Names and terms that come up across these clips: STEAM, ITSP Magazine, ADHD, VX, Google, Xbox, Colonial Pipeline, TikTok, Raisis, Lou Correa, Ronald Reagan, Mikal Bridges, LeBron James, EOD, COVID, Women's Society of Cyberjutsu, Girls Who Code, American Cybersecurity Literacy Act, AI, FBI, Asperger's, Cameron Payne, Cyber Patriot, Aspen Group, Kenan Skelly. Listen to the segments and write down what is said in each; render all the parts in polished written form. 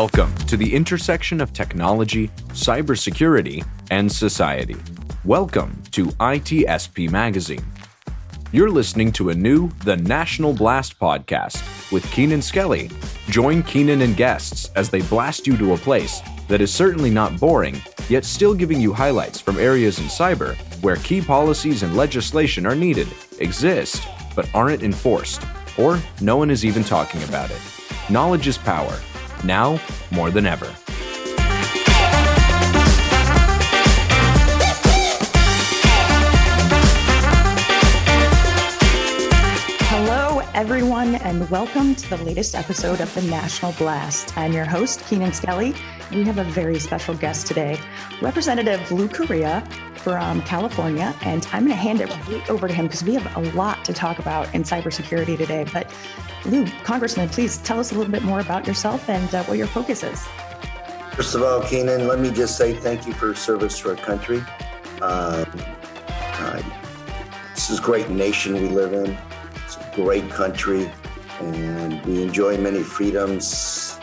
Welcome to the intersection of technology, cybersecurity, and society. Welcome to ITSP Magazine. You're listening to a new The National Blast podcast with Kenan Skelly. Join Kenan and guests as they blast you to a place that is certainly not boring, yet still giving you highlights from areas in cyber where key policies and legislation are needed, exist, but aren't enforced, or no one is even talking about it. Knowledge is power, now more than ever. Everyone, and welcome to the latest episode of The National Blast. I'm your host, Kenan Skelly, and we have a very special guest today, Representative Lou Correa from California, and I'm going to hand it right over to him because we have a lot to talk about in cybersecurity today. But Lou, Congressman, please tell us a little bit more about yourself and what your focus is. First of all, Kenan, let me just say thank you for your service to our country. This is a great nation we live in. Great country, and we enjoy many freedoms,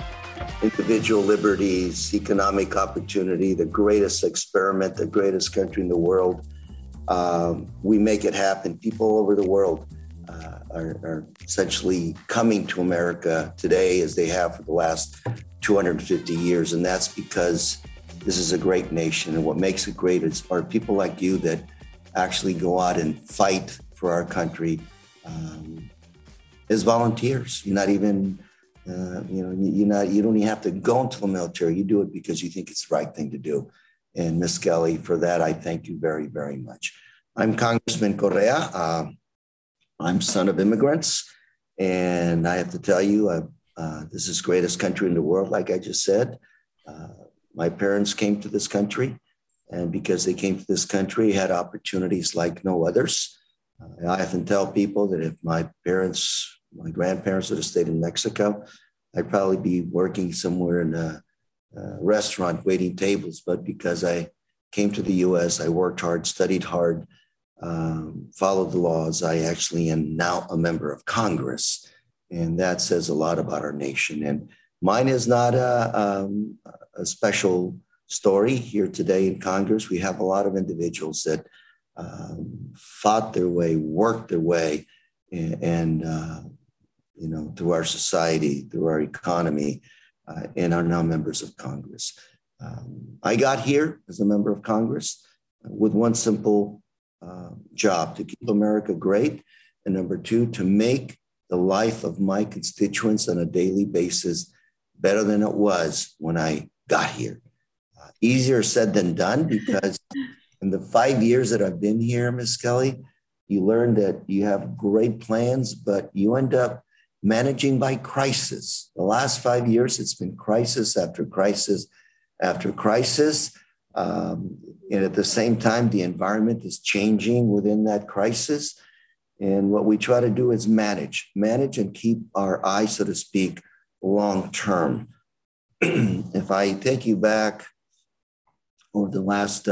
individual liberties, economic opportunity, the greatest experiment, the greatest country in the world. We make it happen. People all over the world are essentially coming to America today as they have for the last 250 years. And that's because this is a great nation. And what makes it great are people like you that actually go out and fight for our country as volunteers. You're not even, you don't even have to go into the military. You do it because you think it's the right thing to do. And Ms. Kelly, for that, I thank you very, very much. I'm Congressman Correa. I'm son of immigrants. And I have to tell you, this is the greatest country in the world, like I just said. My parents came to this country, and because they came to this country, had opportunities like no others. I often tell people that if my grandparents would have stayed in Mexico, I'd probably be working somewhere in a restaurant waiting tables. But because I came to the U.S., I worked hard, studied hard, followed the laws. I actually am now a member of Congress. And that says a lot about our nation. And mine is not a special story here today in Congress. We have a lot of individuals that fought their way, worked their way, and through our society, through our economy, and are now members of Congress. I got here as a member of Congress with one simple job: to keep America great, and number two, to make the life of my constituents on a daily basis better than it was when I got here. Easier said than done, because in the 5 years that I've been here, Ms. Kelly, you learn that you have great plans, but you end up managing by crisis. The last 5 years, it's been crisis after crisis after crisis. And at the same time, the environment is changing within that crisis. And what we try to do is manage and keep our eye, so to speak, long term. If I take you back over the last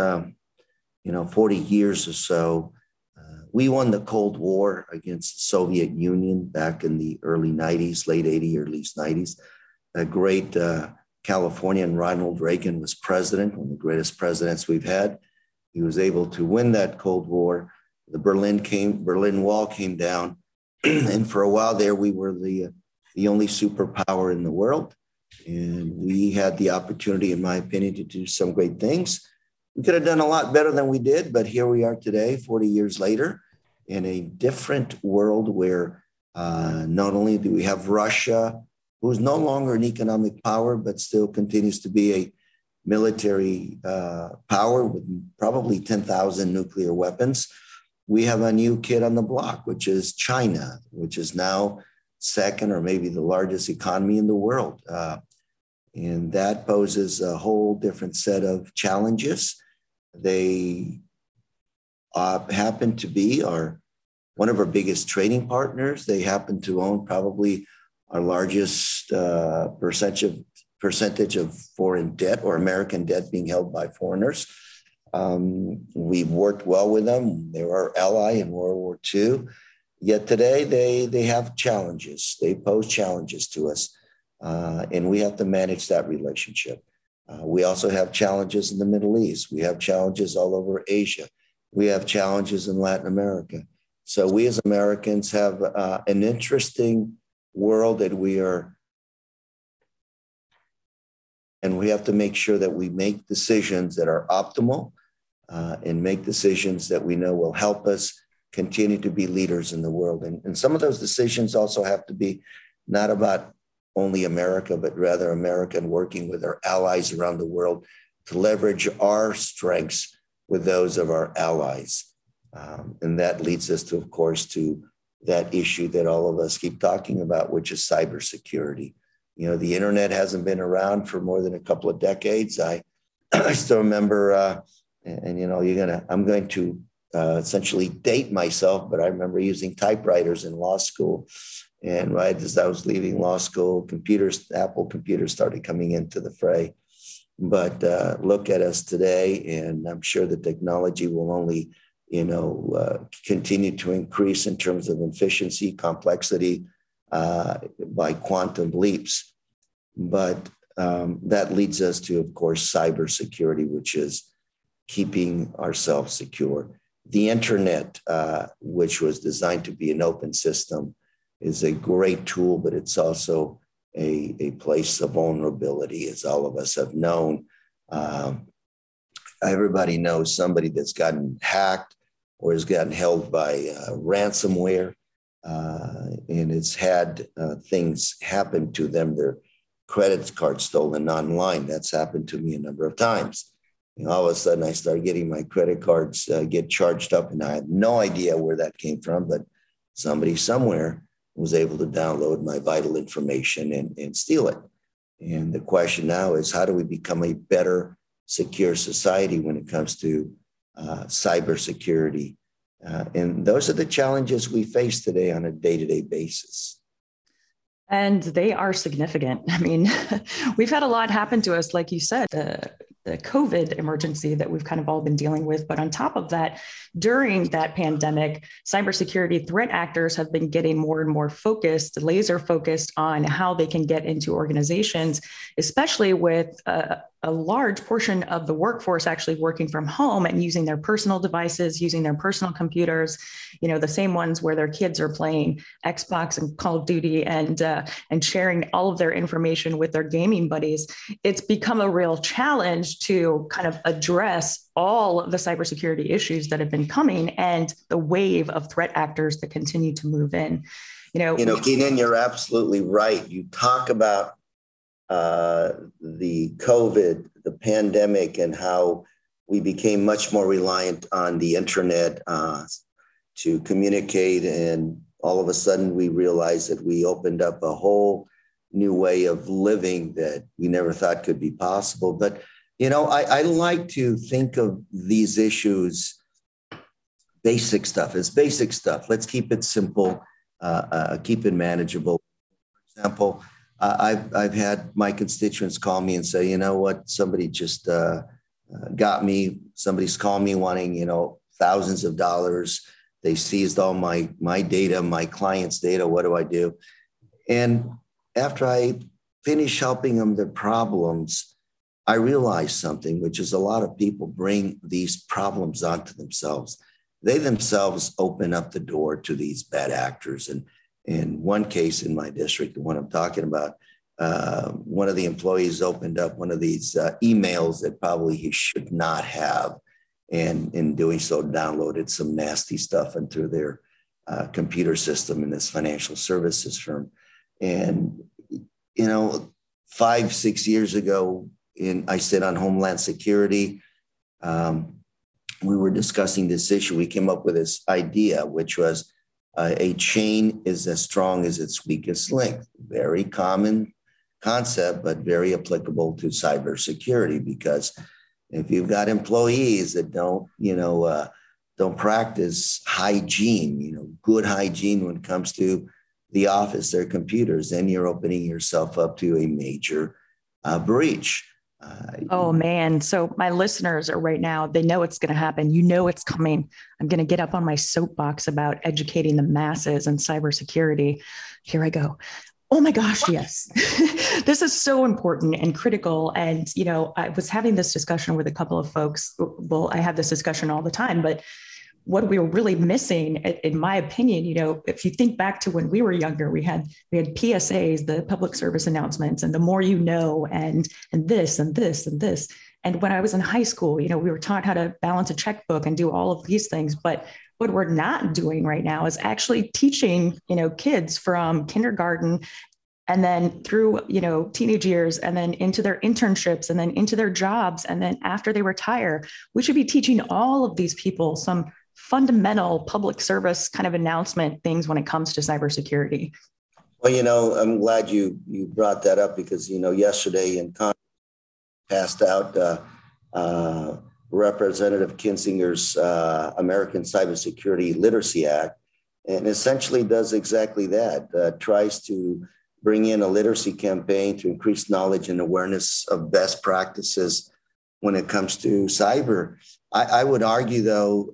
40 years or so, we won the Cold War against the Soviet Union back in the early 90s, late 80s, early 90s. A great Californian, Ronald Reagan, was president, one of the greatest presidents we've had. He was able to win that Cold War. The Berlin Wall came down. And for a while there, we were the only superpower in the world. And we had the opportunity, in my opinion, to do some great things. We could have done a lot better than we did, but here we are today, 40 years later, in a different world where not only do we have Russia, who's no longer an economic power, but still continues to be a military power with probably 10,000 nuclear weapons. We have a new kid on the block, which is China, which is now second or maybe the largest economy in the world. And that poses a whole different set of challenges. They happen to be one of our biggest trading partners. They happen to own probably our largest percentage of foreign debt, or American debt being held by foreigners. We've worked well with them. They were our ally in World War II. Yet today, they have challenges. They pose challenges to us. and we have to manage that relationship. We also have challenges in the Middle East. We have challenges all over Asia. We have challenges in Latin America. So we as Americans have an interesting world that we are, and we have to make sure that we make decisions that are optimal and make decisions that we know will help us continue to be leaders in the world. And some of those decisions also have to be not about only America, but rather America and working with our allies around the world to leverage our strengths with those of our allies. And that leads us to, of course, to that issue that all of us keep talking about, which is cybersecurity. You know, the internet hasn't been around for more than a couple of decades. I still remember, and you know, I'm going to essentially date myself, but I remember using typewriters in law school. And right as I was leaving law school, Apple computers started coming into the fray. But look at us today, and I'm sure the technology will only, you know, continue to increase in terms of efficiency, complexity by quantum leaps. But that leads us to, of course, cybersecurity, which is keeping ourselves secure. The internet, which was designed to be an open system, is a great tool, but it's also a place of vulnerability, as all of us have known. Everybody knows somebody that's gotten hacked or has gotten held by ransomware, and it's had things happen to them, their credit card stolen online. That's happened to me a number of times. And all of a sudden, I started getting my credit cards get charged up, and I had no idea where that came from, but somebody somewhere was able to download my vital information and steal it. And the question now is, how do we become a better, secure society when it comes to cybersecurity? And those are the challenges we face today on a day-to-day basis. And they are significant. I mean, we've had a lot happen to us, like you said, the COVID emergency that we've kind of all been dealing with. But on top of that, during that pandemic, cybersecurity threat actors have been getting more and more focused, laser focused on how they can get into organizations, especially with a large portion of the workforce actually working from home and using their personal devices, using their personal computers, you know, the same ones where their kids are playing Xbox and Call of Duty and sharing all of their information with their gaming buddies. It's become a real challenge to kind of address all of the cybersecurity issues that have been coming and the wave of threat actors that continue to move in. You know, Kenan, you're absolutely right. You talk about the COVID, the pandemic, and how we became much more reliant on the internet to communicate. And all of a sudden we realized that we opened up a whole new way of living that we never thought could be possible. But, you know, I like to think of these issues, basic stuff is basic stuff. Let's keep it simple, keep it manageable. For example, I've had my constituents call me and say, you know what, somebody just got me. Somebody's called me wanting, you know, thousands of dollars. They seized all my data, my clients' data. What do I do? And after I finish helping them their problems, I realized something, which is a lot of people bring these problems onto themselves. They themselves open up the door to these bad actors. And in one case in my district, the one I'm talking about, one of the employees opened up one of these emails that probably he should not have. And in doing so, downloaded some nasty stuff into their computer system in this financial services firm. And, you know, 5-6 years ago, I sit on Homeland Security. We were discussing this issue. We came up with this idea, which was, a chain is as strong as its weakest link. Very common concept, but very applicable to cybersecurity, because if you've got employees that don't practice hygiene, you know, good hygiene when it comes to the office, their computers, then you're opening yourself up to a major breach. Oh, man. So my listeners are right now, they know it's going to happen. You know, it's coming. I'm going to get up on my soapbox about educating the masses on cybersecurity. Here I go. Oh my gosh, yes. This is so important and critical. And, you know, I was having this discussion with a couple of folks. Well, I have this discussion all the time, but what we were really missing, in my opinion, you know, if you think back to when we were younger, we had PSAs, the public service announcements, and the more you know, and this and this and this. And when I was in high school, you know, we were taught how to balance a checkbook and do all of these things. But what we're not doing right now is actually teaching, you know, kids from kindergarten and then through, you know, teenage years and then into their internships and then into their jobs. And then after they retire, we should be teaching all of these people some fundamental public service kind of announcement things when it comes to cybersecurity. Well, you know, I'm glad you brought that up because, you know, yesterday in Congress passed out Representative Kinsinger's American Cybersecurity Literacy Act, and essentially does exactly that, tries to bring in a literacy campaign to increase knowledge and awareness of best practices when it comes to cyber. I would argue, though,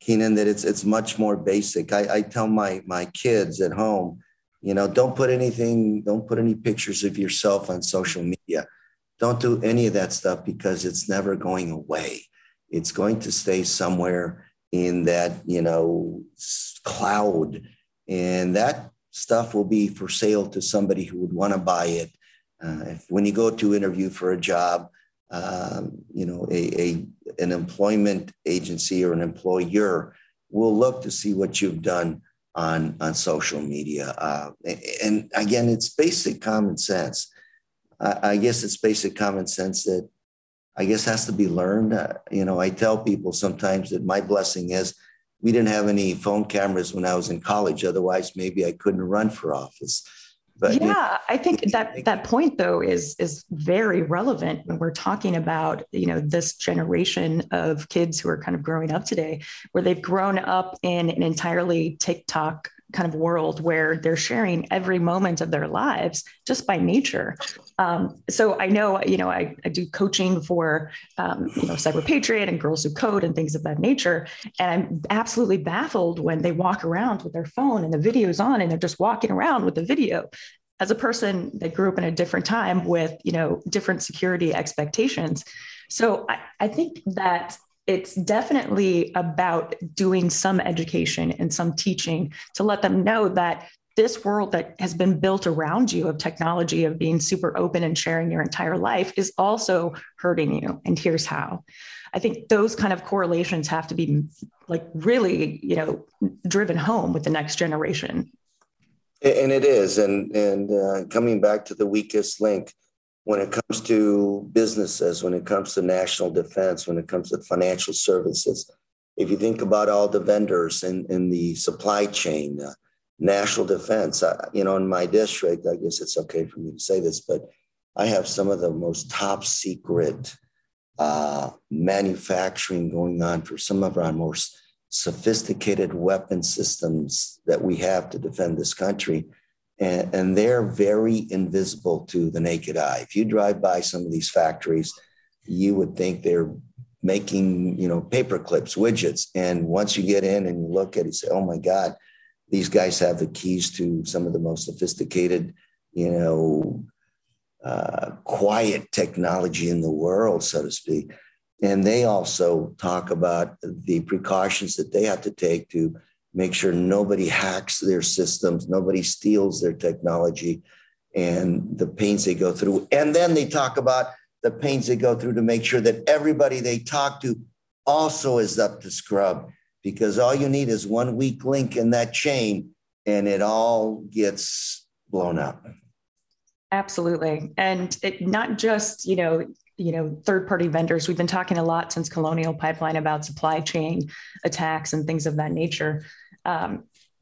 Kenan, that it's much more basic. I tell my kids at home, you know, don't put any pictures of yourself on social media. Don't do any of that stuff because it's never going away. It's going to stay somewhere in that, you know, cloud. And that stuff will be for sale to somebody who would want to buy it. When you go to interview for a job, you know, an employment agency or an employer will look to see what you've done on social media. And again, it's basic common sense. I guess it's basic common sense that I guess has to be learned. You know, I tell people sometimes that my blessing is we didn't have any phone cameras when I was in college. Otherwise, maybe I couldn't run for office. But yeah, you know, I think that point, though, is very relevant when we're talking about, you know, this generation of kids who are kind of growing up today, where they've grown up in an entirely TikTok kind of world where they're sharing every moment of their lives just by nature. So I know, you know, I do coaching for, you know, Cyber Patriot and Girls Who Code and things of that nature. And I'm absolutely baffled when they walk around with their phone and the video's on and they're just walking around with the video. As a person that grew up in a different time with, you know, different security expectations. So I think that it's definitely about doing some education and some teaching to let them know that this world that has been built around you of technology, of being super open and sharing your entire life, is also hurting you. And here's how. I think those kind of correlations have to be, like, really, you know, driven home with the next generation. And it is. And coming back to the weakest link, when it comes to businesses, when it comes to national defense, when it comes to financial services, if you think about all the vendors in the supply chain, national defense, you know, in my district, I guess it's okay for me to say this, but I have some of the most top secret manufacturing going on for some of our most sophisticated weapon systems that we have to defend this country. And they're very invisible to the naked eye. If you drive by some of these factories, you would think they're making, you know, paper clips, widgets. And once you get in and you look at it, you say, oh my God, these guys have the keys to some of the most sophisticated, you know, quiet technology in the world, so to speak. And they also talk about the precautions that they have to take to make sure nobody hacks their systems, nobody steals their technology, and the pains they go through. And then they talk about the pains they go through to make sure that everybody they talk to also is up to scrub, because all you need is one weak link in that chain and it all gets blown up. Absolutely. And it not just, you know, third-party vendors. We've been talking a lot since Colonial Pipeline about supply chain attacks and things of that nature.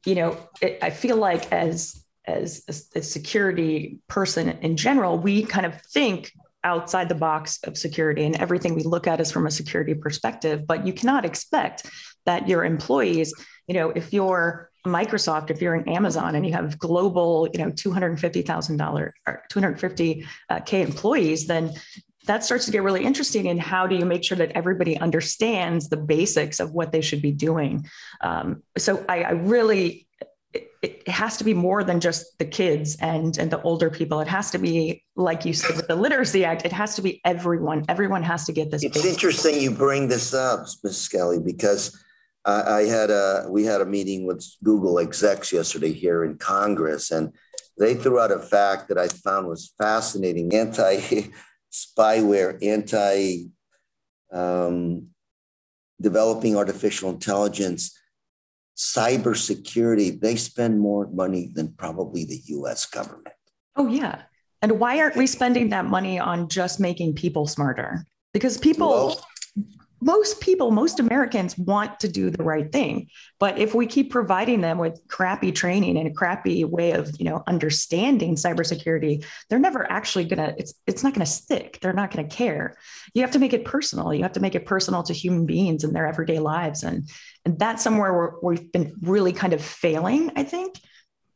You know, I feel like as a security person in general, we kind of think outside the box of security, and everything we look at is from a security perspective, but you cannot expect that your employees, you know, if you're Microsoft, if you're in Amazon and you have global, you know, $250,000 or 250K employees, then that starts to get really interesting. And how do you make sure that everybody understands the basics of what they should be doing? So I really it has to be more than just the kids and the older people. It has to be, like you said, with the Literacy Act, it has to be everyone. Everyone has to get this. It's interesting you bring this up, Ms. Skelly, because we had a meeting with Google execs yesterday here in Congress, and they threw out a fact that I found was fascinating. Anti-spyware, anti-developing artificial intelligence, cybersecurity, they spend more money than probably the U.S. government. Oh, yeah. And why aren't we spending that money on just making people smarter? Because most Americans want to do the right thing. But if we keep providing them with crappy training and a crappy way of, understanding cybersecurity, they're never actually it's not going to stick. They're not going to care. You have to make it personal. You have to make it personal to human beings and their everyday lives. And that's somewhere where we've been really kind of failing, I think.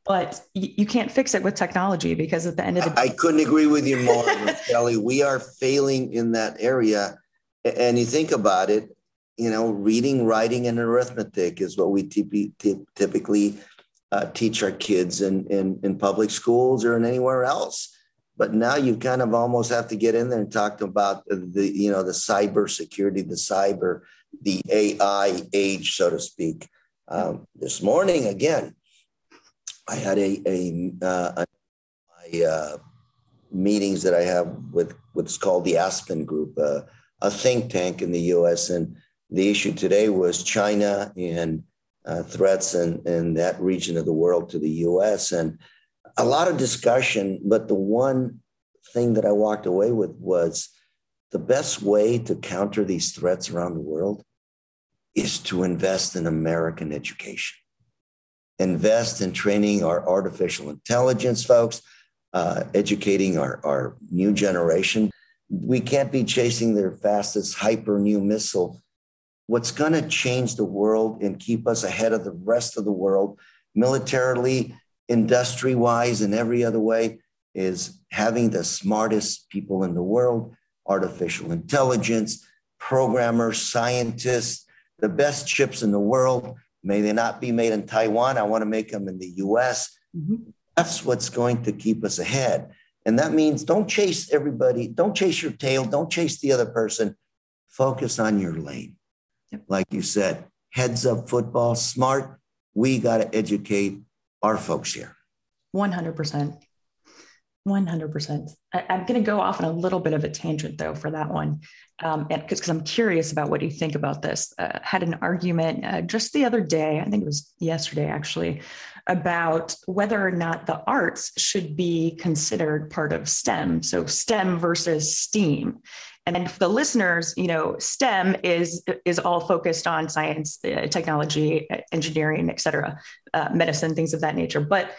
But you can't fix it with technology, because at the end of the day, I couldn't agree with you more, Kelly. We are failing in that area. And you think about it, reading, writing, and arithmetic is what we typically teach our kids in public schools or in anywhere else. But now you kind of almost have to get in there and talk about the cybersecurity, the AI age, so to speak. This morning, again, I had my meetings that I have with what's called the Aspen Group, a think tank in the U.S., and the issue today was China and threats in that region of the world to the U.S., and a lot of discussion. But the one thing that I walked away with was the best way to counter these threats around the world is to invest in American education, invest in training our artificial intelligence folks, educating our new generation. We can't be chasing their fastest hyper new missile. What's going to change the world and keep us ahead of the rest of the world militarily, industry wise, and every other way is having the smartest people in the world, artificial intelligence, programmers, scientists, the best chips in the world. May they not be made in Taiwan. I want to make them in the US. Mm-hmm. That's what's going to keep us ahead. And that means don't chase everybody. Don't chase your tail. Don't chase the other person. Focus on your lane. Yep. Like you said, heads up football, smart. We got to educate our folks here. 100%. 100%. I'm going to go off on a little bit of a tangent, though, for that one, because I'm curious about what you think about this. Had an argument just the other day, I think it was yesterday, actually, about whether or not the arts should be considered part of STEM. So STEM versus STEAM. And then for the listeners, STEM is all focused on science, technology, engineering, et cetera, medicine, things of that nature. But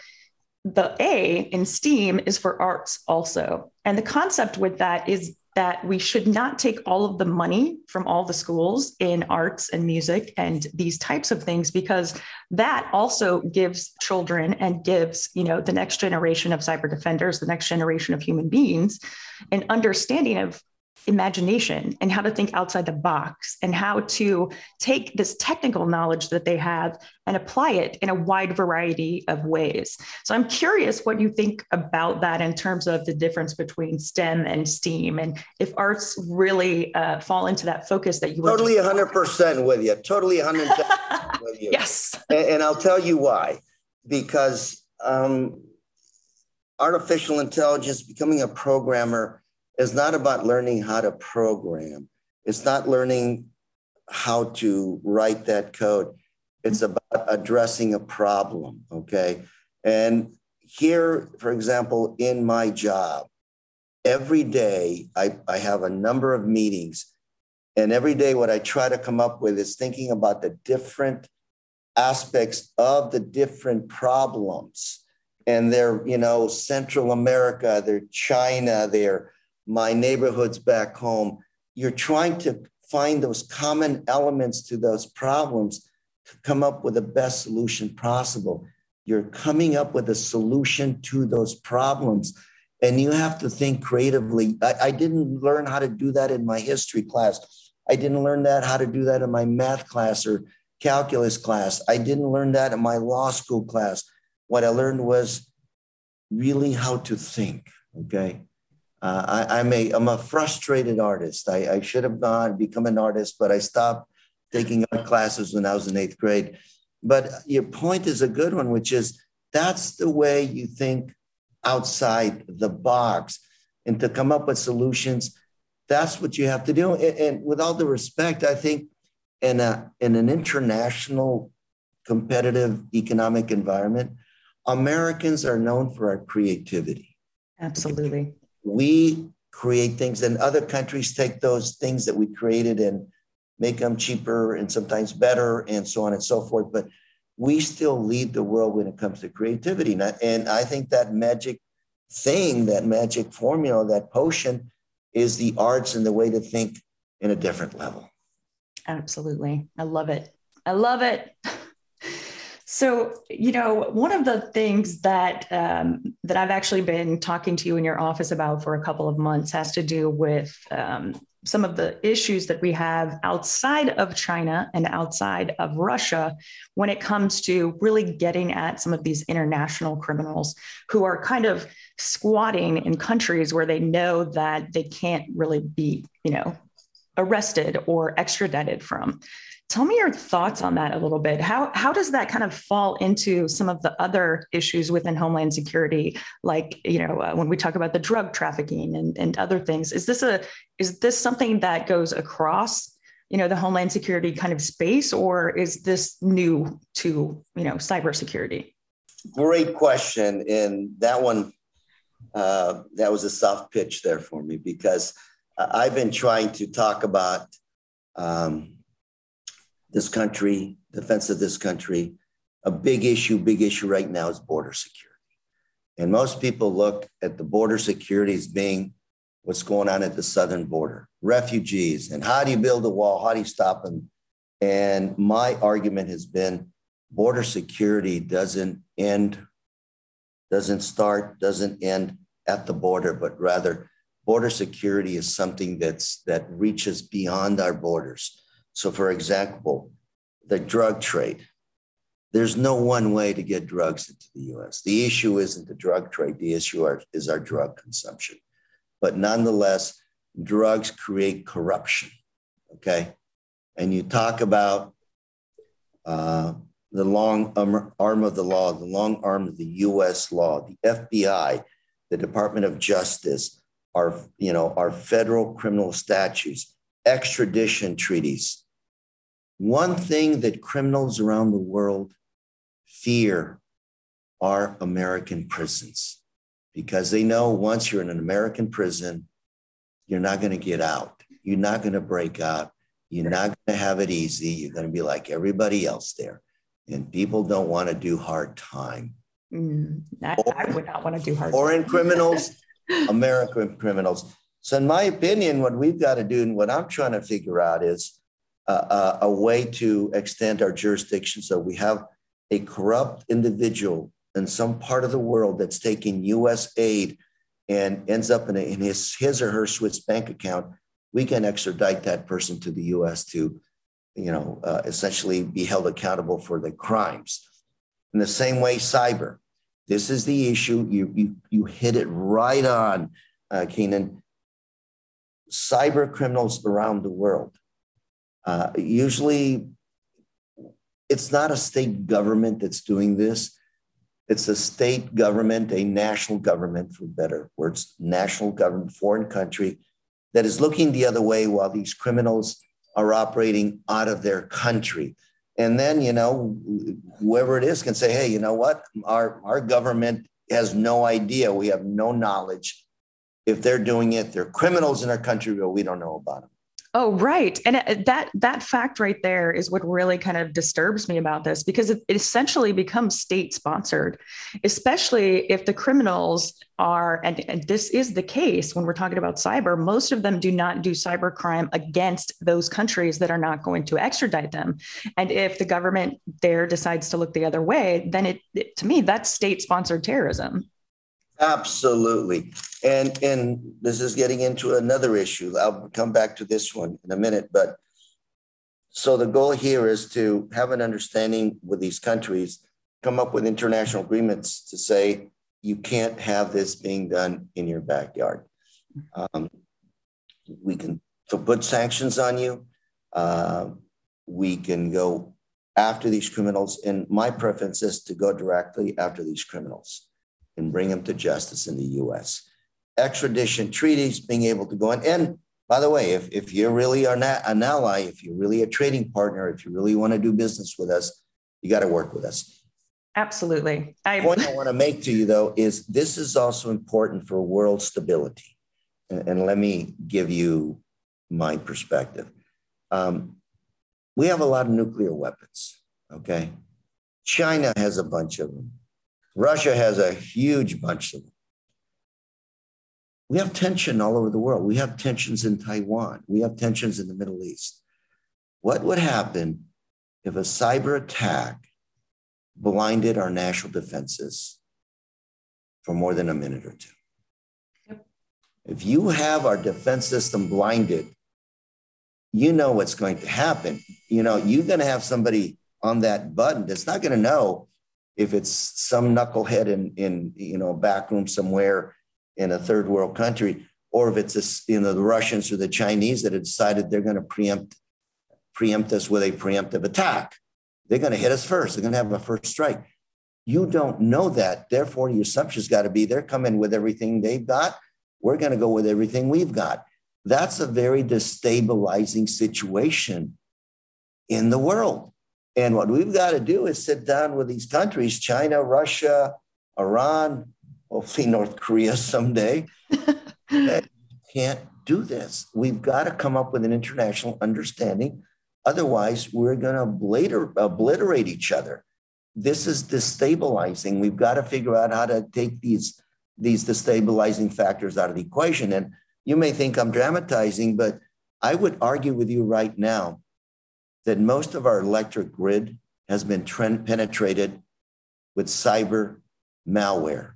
the A in STEAM is for arts also. And the concept with that is that we should not take all of the money from all the schools in arts and music and these types of things, because that also gives children and gives, the next generation of cyber defenders, the next generation of human beings, an understanding of imagination and how to think outside the box and how to take this technical knowledge that they have and apply it in a wide variety of ways. So I'm curious what you think about that in terms of the difference between STEM and STEAM, and if arts really fall into that focus that you were totally 100% with you. Totally 100% with you. Yes. And I'll tell you why, because artificial intelligence, becoming a programmer, it's not about learning how to program. It's not learning how to write that code. It's about addressing a problem, okay? And here, for example, in my job, every day I have a number of meetings, and every day what I try to come up with is thinking about the different aspects of the different problems. And they're, Central America, they're China, they're my neighborhoods back home. You're trying to find those common elements to those problems to come up with the best solution possible. You're coming up with a solution to those problems, and you have to think creatively. I didn't learn how to do that in my history class. I didn't learn how to do that in my math class or calculus class. I didn't learn that in my law school class. what I learned was really how to think, okay? I'm a frustrated artist. I should have become an artist, but I stopped taking art classes when I was in 8th grade. But your point is a good one, which is that's the way you think outside the box and to come up with solutions. That's what you have to do. And with all due respect, I think in an international competitive economic environment, Americans are known for our creativity. Absolutely. We create things and other countries take those things that we created and make them cheaper and sometimes better and so on and so forth. But we still lead the world when it comes to creativity. And I think that magic thing, that magic formula, that potion is the arts and the way to think in a different level. Absolutely. I love it. I love it. So, you know, one of the things that that I've actually been talking to you in your office about for a couple of months has to do with some of the issues that we have outside of China and outside of Russia when it comes to really getting at some of these international criminals who are kind of squatting in countries where they know that they can't really be, you know, arrested or extradited from. Tell me your thoughts on that a little bit. How does that kind of fall into some of the other issues within Homeland Security? Like, you know, when we talk about the drug trafficking and other things, is this something that goes across, you know, the Homeland Security kind of space, or is this new to, you know, cybersecurity? Great question. And that one, that was a soft pitch there for me because I've been trying to talk about, this country, defense of this country, a big issue right now is border security. And most people look at the border security as being what's going on at the southern border, refugees, and how do you build a wall? How do you stop them? And my argument has been border security doesn't end, doesn't start, doesn't end at the border, but rather border security is something that reaches beyond our borders. So for example, the drug trade, there's no one way to get drugs into the US. The issue isn't the drug trade, the issue is our drug consumption. But nonetheless, drugs create corruption, okay? And you talk about the long arm of the law, the long arm of the US law, the FBI, the Department of Justice, our federal criminal statutes, extradition treaties. One thing that criminals around the world fear are American prisons, because they know once you're in an American prison, you're not going to get out. You're not going to break out. You're not going to have it easy. You're going to be like everybody else there. And people don't want to do hard time. I would not want to do hard time. Foreign criminals, American criminals. So in my opinion, what we've got to do and what I'm trying to figure out is a way to extend our jurisdiction so we have a corrupt individual in some part of the world that's taking U.S. aid and ends up in his or her Swiss bank account. We can extradite that person to the U.S. to, you know, essentially be held accountable for the crimes. In the same way, cyber. This is the issue. You hit it right on, Kenan. Cyber criminals around the world. Usually it's not a state government that's doing this. It's a state government, a national government, for better words, national government, foreign country that is looking the other way while these criminals are operating out of their country. And then, you know, whoever it is can say, hey, you know what? Our government has no idea. We have no knowledge. If they're doing it, they're criminals in our country, but we don't know about them. Oh, right. And that fact right there is what really kind of disturbs me about this, because it essentially becomes state sponsored, especially if the criminals are, and this is the case when we're talking about cyber, most of them do not do cyber crime against those countries that are not going to extradite them. And if the government there decides to look the other way, then it to me, that's state sponsored terrorism. Absolutely. And this is getting into another issue. I'll come back to this one in a minute. But so the goal here is to have an understanding with these countries come up with international agreements to say, you can't have this being done in your backyard. We can put sanctions on you. We can go after these criminals. And my preference is to go directly after these criminals and bring them to justice in the US. Extradition treaties, being able to go in. And by the way, if you really are not an ally, if you're really a trading partner, if you really want to do business with us, you got to work with us. Absolutely. The point I want to make to you, though, is this is also important for world stability. And let me give you my perspective. We have a lot of nuclear weapons, okay? China has a bunch of them. Russia has a huge bunch of them. We have tension all over the world. We have tensions in Taiwan. We have tensions in the Middle East. What would happen if a cyber attack blinded our national defenses for more than a minute or two? Yep. If you have our defense system blinded, you know what's going to happen. You know, you're going to have somebody on that button that's not going to know if it's some knucklehead in you know, back room somewhere in a third world country, or if it's you know, the Russians or the Chinese that have decided they're going to preempt us with a preemptive attack. They're going to hit us first. They're going to have a first strike. You don't know that. Therefore, your assumption's got to be they're coming with everything they've got. We're going to go with everything we've got. That's a very destabilizing situation in the world. And what we've got to do is sit down with these countries, China, Russia, Iran, hopefully North Korea someday, that can't do this. We've got to come up with an international understanding. Otherwise, we're going to obliterate each other. This is destabilizing. We've got to figure out how to take these destabilizing factors out of the equation. And you may think I'm dramatizing, but I would argue with you right now that most of our electric grid has been penetrated with cyber malware.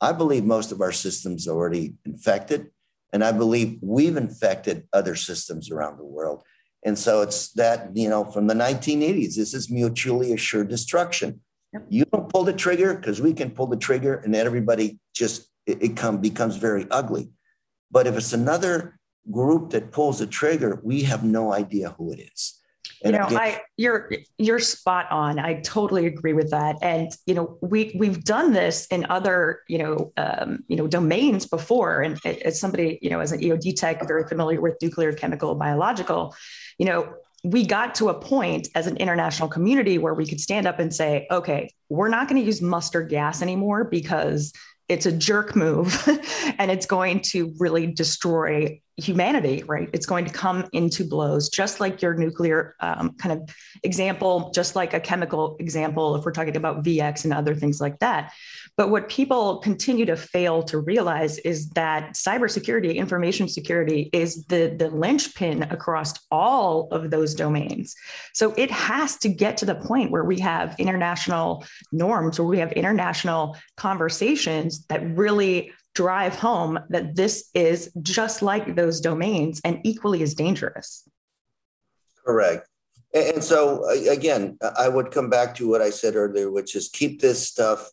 I believe most of our systems are already infected, and I believe we've infected other systems around the world. And so it's that, you know, from the 1980s, this is mutually assured destruction. Yep. You don't pull the trigger because we can pull the trigger, and then everybody just, it becomes very ugly. But if it's another group that pulls the trigger, we have no idea who it is. You know, you're spot on. I totally agree with that. And, you know, we've done this in other, domains before. And as somebody, you know, as an EOD tech, very familiar with nuclear, chemical, biological, you know, we got to a point as an international community where we could stand up and say, okay, we're not going to use mustard gas anymore because it's a jerk move and it's going to really destroy humanity, right? It's going to come into blows, just like your nuclear kind of example, just like a chemical example, if we're talking about VX and other things like that. But what people continue to fail to realize is that cybersecurity, information security is the linchpin across all of those domains. So it has to get to the point where we have international norms, where we have international conversations that really drive home that this is just like those domains and equally as dangerous. Correct. And so, again, I would come back to what I said earlier, which is keep this stuff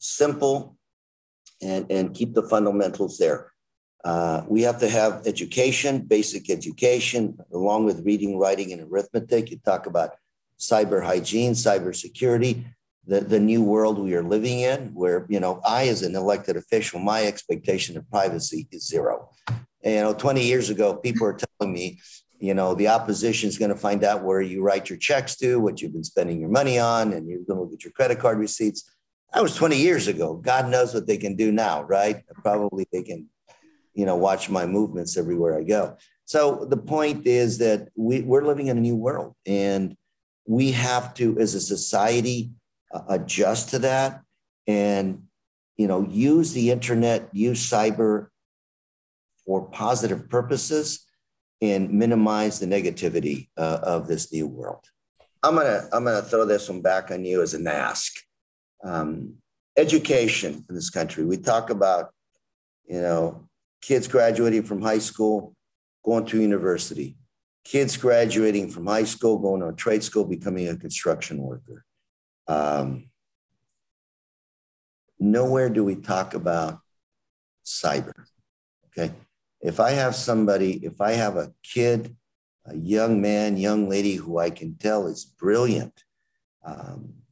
simple and keep the fundamentals there. We have to have education, basic education, along with reading, writing, and arithmetic. You talk about cyber hygiene, cybersecurity. The new world we are living in, where, you know, I, as an elected official, my expectation of privacy is zero. And, you know, 20 years ago, people are telling me, you know, the opposition is going to find out where you write your checks to, what you've been spending your money on, and you're going to look at your credit card receipts. That was 20 years ago. God knows what they can do now, right? Probably they can, you know, watch my movements everywhere I go. So the point is that we're living in a new world, and we have to, as a society, adjust to that and, you know, use the internet, use cyber for positive purposes and minimize the negativity of this new world. I'm gonna throw this one back on you as an ask. Education in this country, we talk about, you know, kids graduating from high school, going to university, kids graduating from high school, going to a trade school, becoming a construction worker. nowhere do we talk about cyber, okay? If I have somebody, if I have a kid, a young man, young lady who I can tell is brilliant,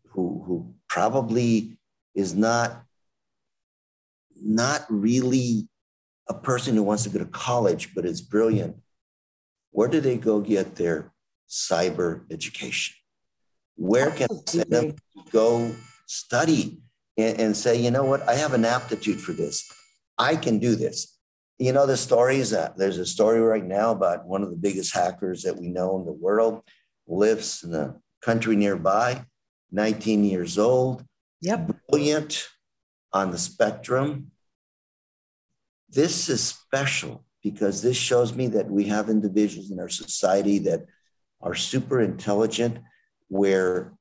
who probably is not really a person who wants to go to college, but is brilliant, where do they go get their cyber education? Where can I send them to go study and say, you know what, I have an aptitude for this. I can do this. You know, the stories, there's a story right now about one of the biggest hackers that we know in the world, lives in a country nearby, 19 years old, brilliant on the spectrum. This is special because this shows me that we have individuals in our society that are super intelligent, where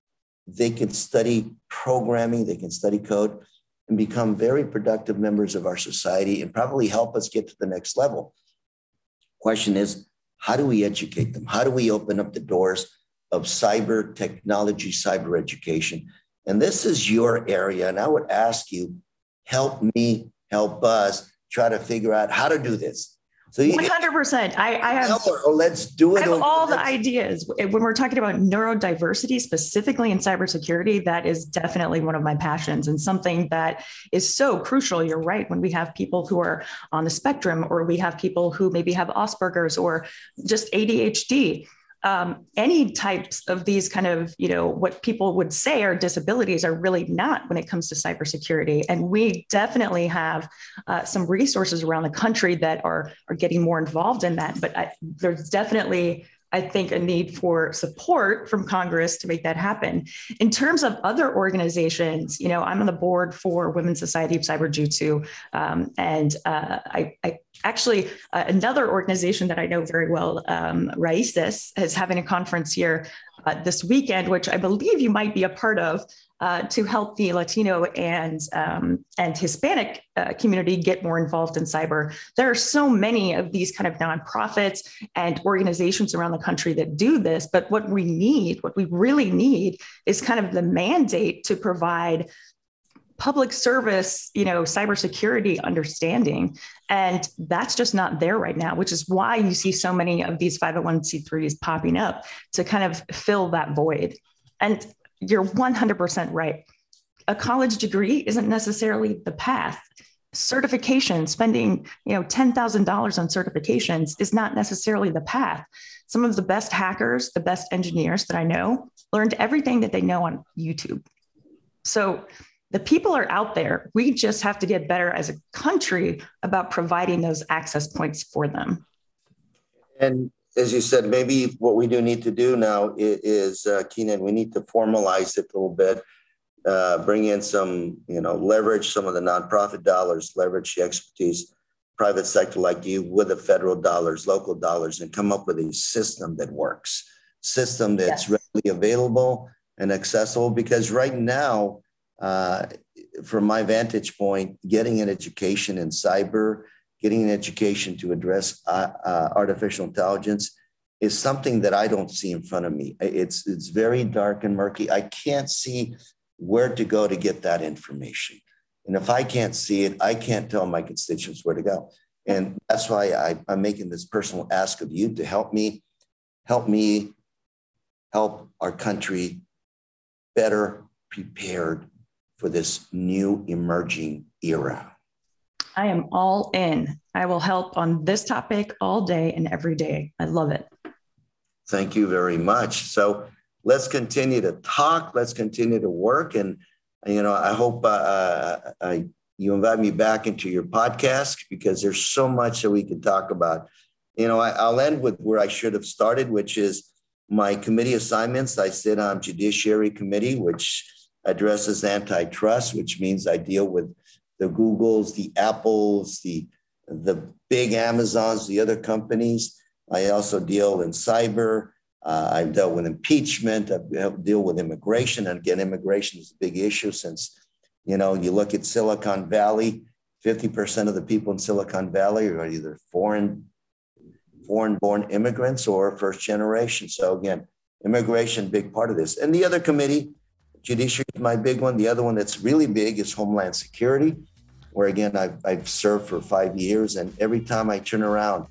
they can study programming, they can study code, and become very productive members of our society and probably help us get to the next level. Question is, how do we educate them? How do we open up the doors of cyber technology, cyber education? And this is your area. And I would ask you, help me, help us try to figure out how to do this. So 100%. I have, let's do it. I have all the ideas. When we're talking about neurodiversity, specifically in cybersecurity, that is definitely one of my passions and something that is so crucial. You're right. When we have people who are on the spectrum, or we have people who maybe have Asperger's or just ADHD, any types of these kind of, you know, what people would say are disabilities are really not when it comes to cybersecurity. And we definitely have some resources around the country that are getting more involved in that. But there's definitely, I think, a need for support from Congress to make that happen. In terms of other organizations, you know, I'm on the board for Women's Society of Cyberjutsu. And another organization that I know very well, Raisis, is having a conference here this weekend, which I believe you might be a part of, to help the Latino and Hispanic community get more involved in cyber. There are so many of these kind of nonprofits and organizations around the country that do this, but what we need, what we really need, is kind of the mandate to provide public service, you know, cybersecurity understanding. And that's just not there right now, which is why you see so many of these 501c3s popping up to kind of fill that void. And you're 100% right. A college degree isn't necessarily the path. Certification, spending, you know, $10,000 on certifications is not necessarily the path. Some of the best hackers, the best engineers that I know learned everything that they know on YouTube. So the people are out there. We just have to get better as a country about providing those access points for them. And as you said, maybe what we do need to do now is, Kenan, we need to formalize it a little bit, bring in some, you know, leverage some of the nonprofit dollars, leverage the expertise, private sector like you, with the federal dollars, local dollars, and come up with a system that works, system that's readily available and accessible. Because right now, from my vantage point, getting an education in cyber, getting an education to address artificial intelligence is something that I don't see in front of me. It's very dark and murky. I can't see where to go to get that information. And if I can't see it, I can't tell my constituents where to go. And that's why I'm making this personal ask of you to help me, help our country better prepared for this new emerging era. I am all in. I will help on this topic all day and every day. I love it. Thank you very much. So let's continue to talk. Let's continue to work. And, you know, I hope you invite me back into your podcast, because there's so much that we can talk about. You know, I'll end with where I should have started, which is my committee assignments. I sit on Judiciary Committee, which addresses antitrust, which means I deal with the Googles, the Apples, the big Amazons, the other companies. I also deal in cyber. I've dealt with impeachment. I've helped deal with immigration. And again, immigration is a big issue since, you know, you look at Silicon Valley, 50% of the people in Silicon Valley are either foreign-born immigrants or first generation. So again, immigration, big part of this. And the other committee Judiciary is my big one. The other one that's really big is Homeland Security, where again, I've served for 5 years. And every time I turn around,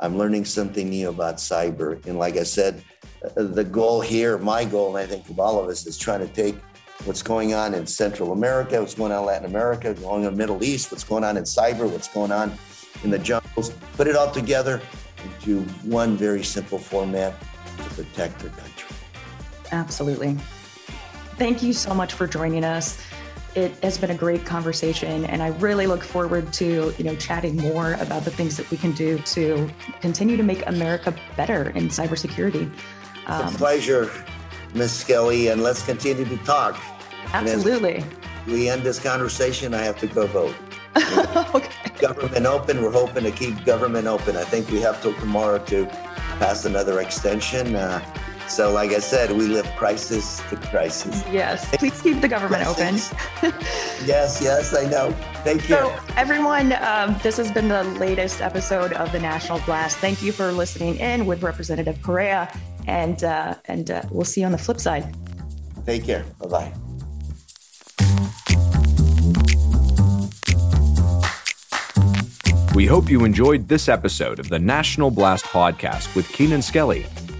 I'm learning something new about cyber. And like I said, the goal here, my goal, and I think of all of us, is trying to take what's going on in Central America, what's going on in Latin America, going on in the Middle East, what's going on in cyber, what's going on in the jungles, put it all together into one very simple format to protect our country. Absolutely. Thank you so much for joining us. It has been a great conversation, and I really look forward to, chatting more about the things that we can do to continue to make America better in cybersecurity. It's a pleasure, Ms. Skelly, and let's continue to talk. Absolutely. We end this conversation, I have to go vote. Okay. Government open. We're hoping to keep government open. I think we have till tomorrow to pass another extension. So like I said, we live crisis to crisis. Yes, please keep the government open. Yes, I know. Thank you. So everyone, this has been the latest episode of the National Blast. Thank you for listening in with Representative Correa, and we'll see you on the flip side. Take care. Bye-bye. We hope you enjoyed this episode of the National Blast podcast with Kenan Skelly.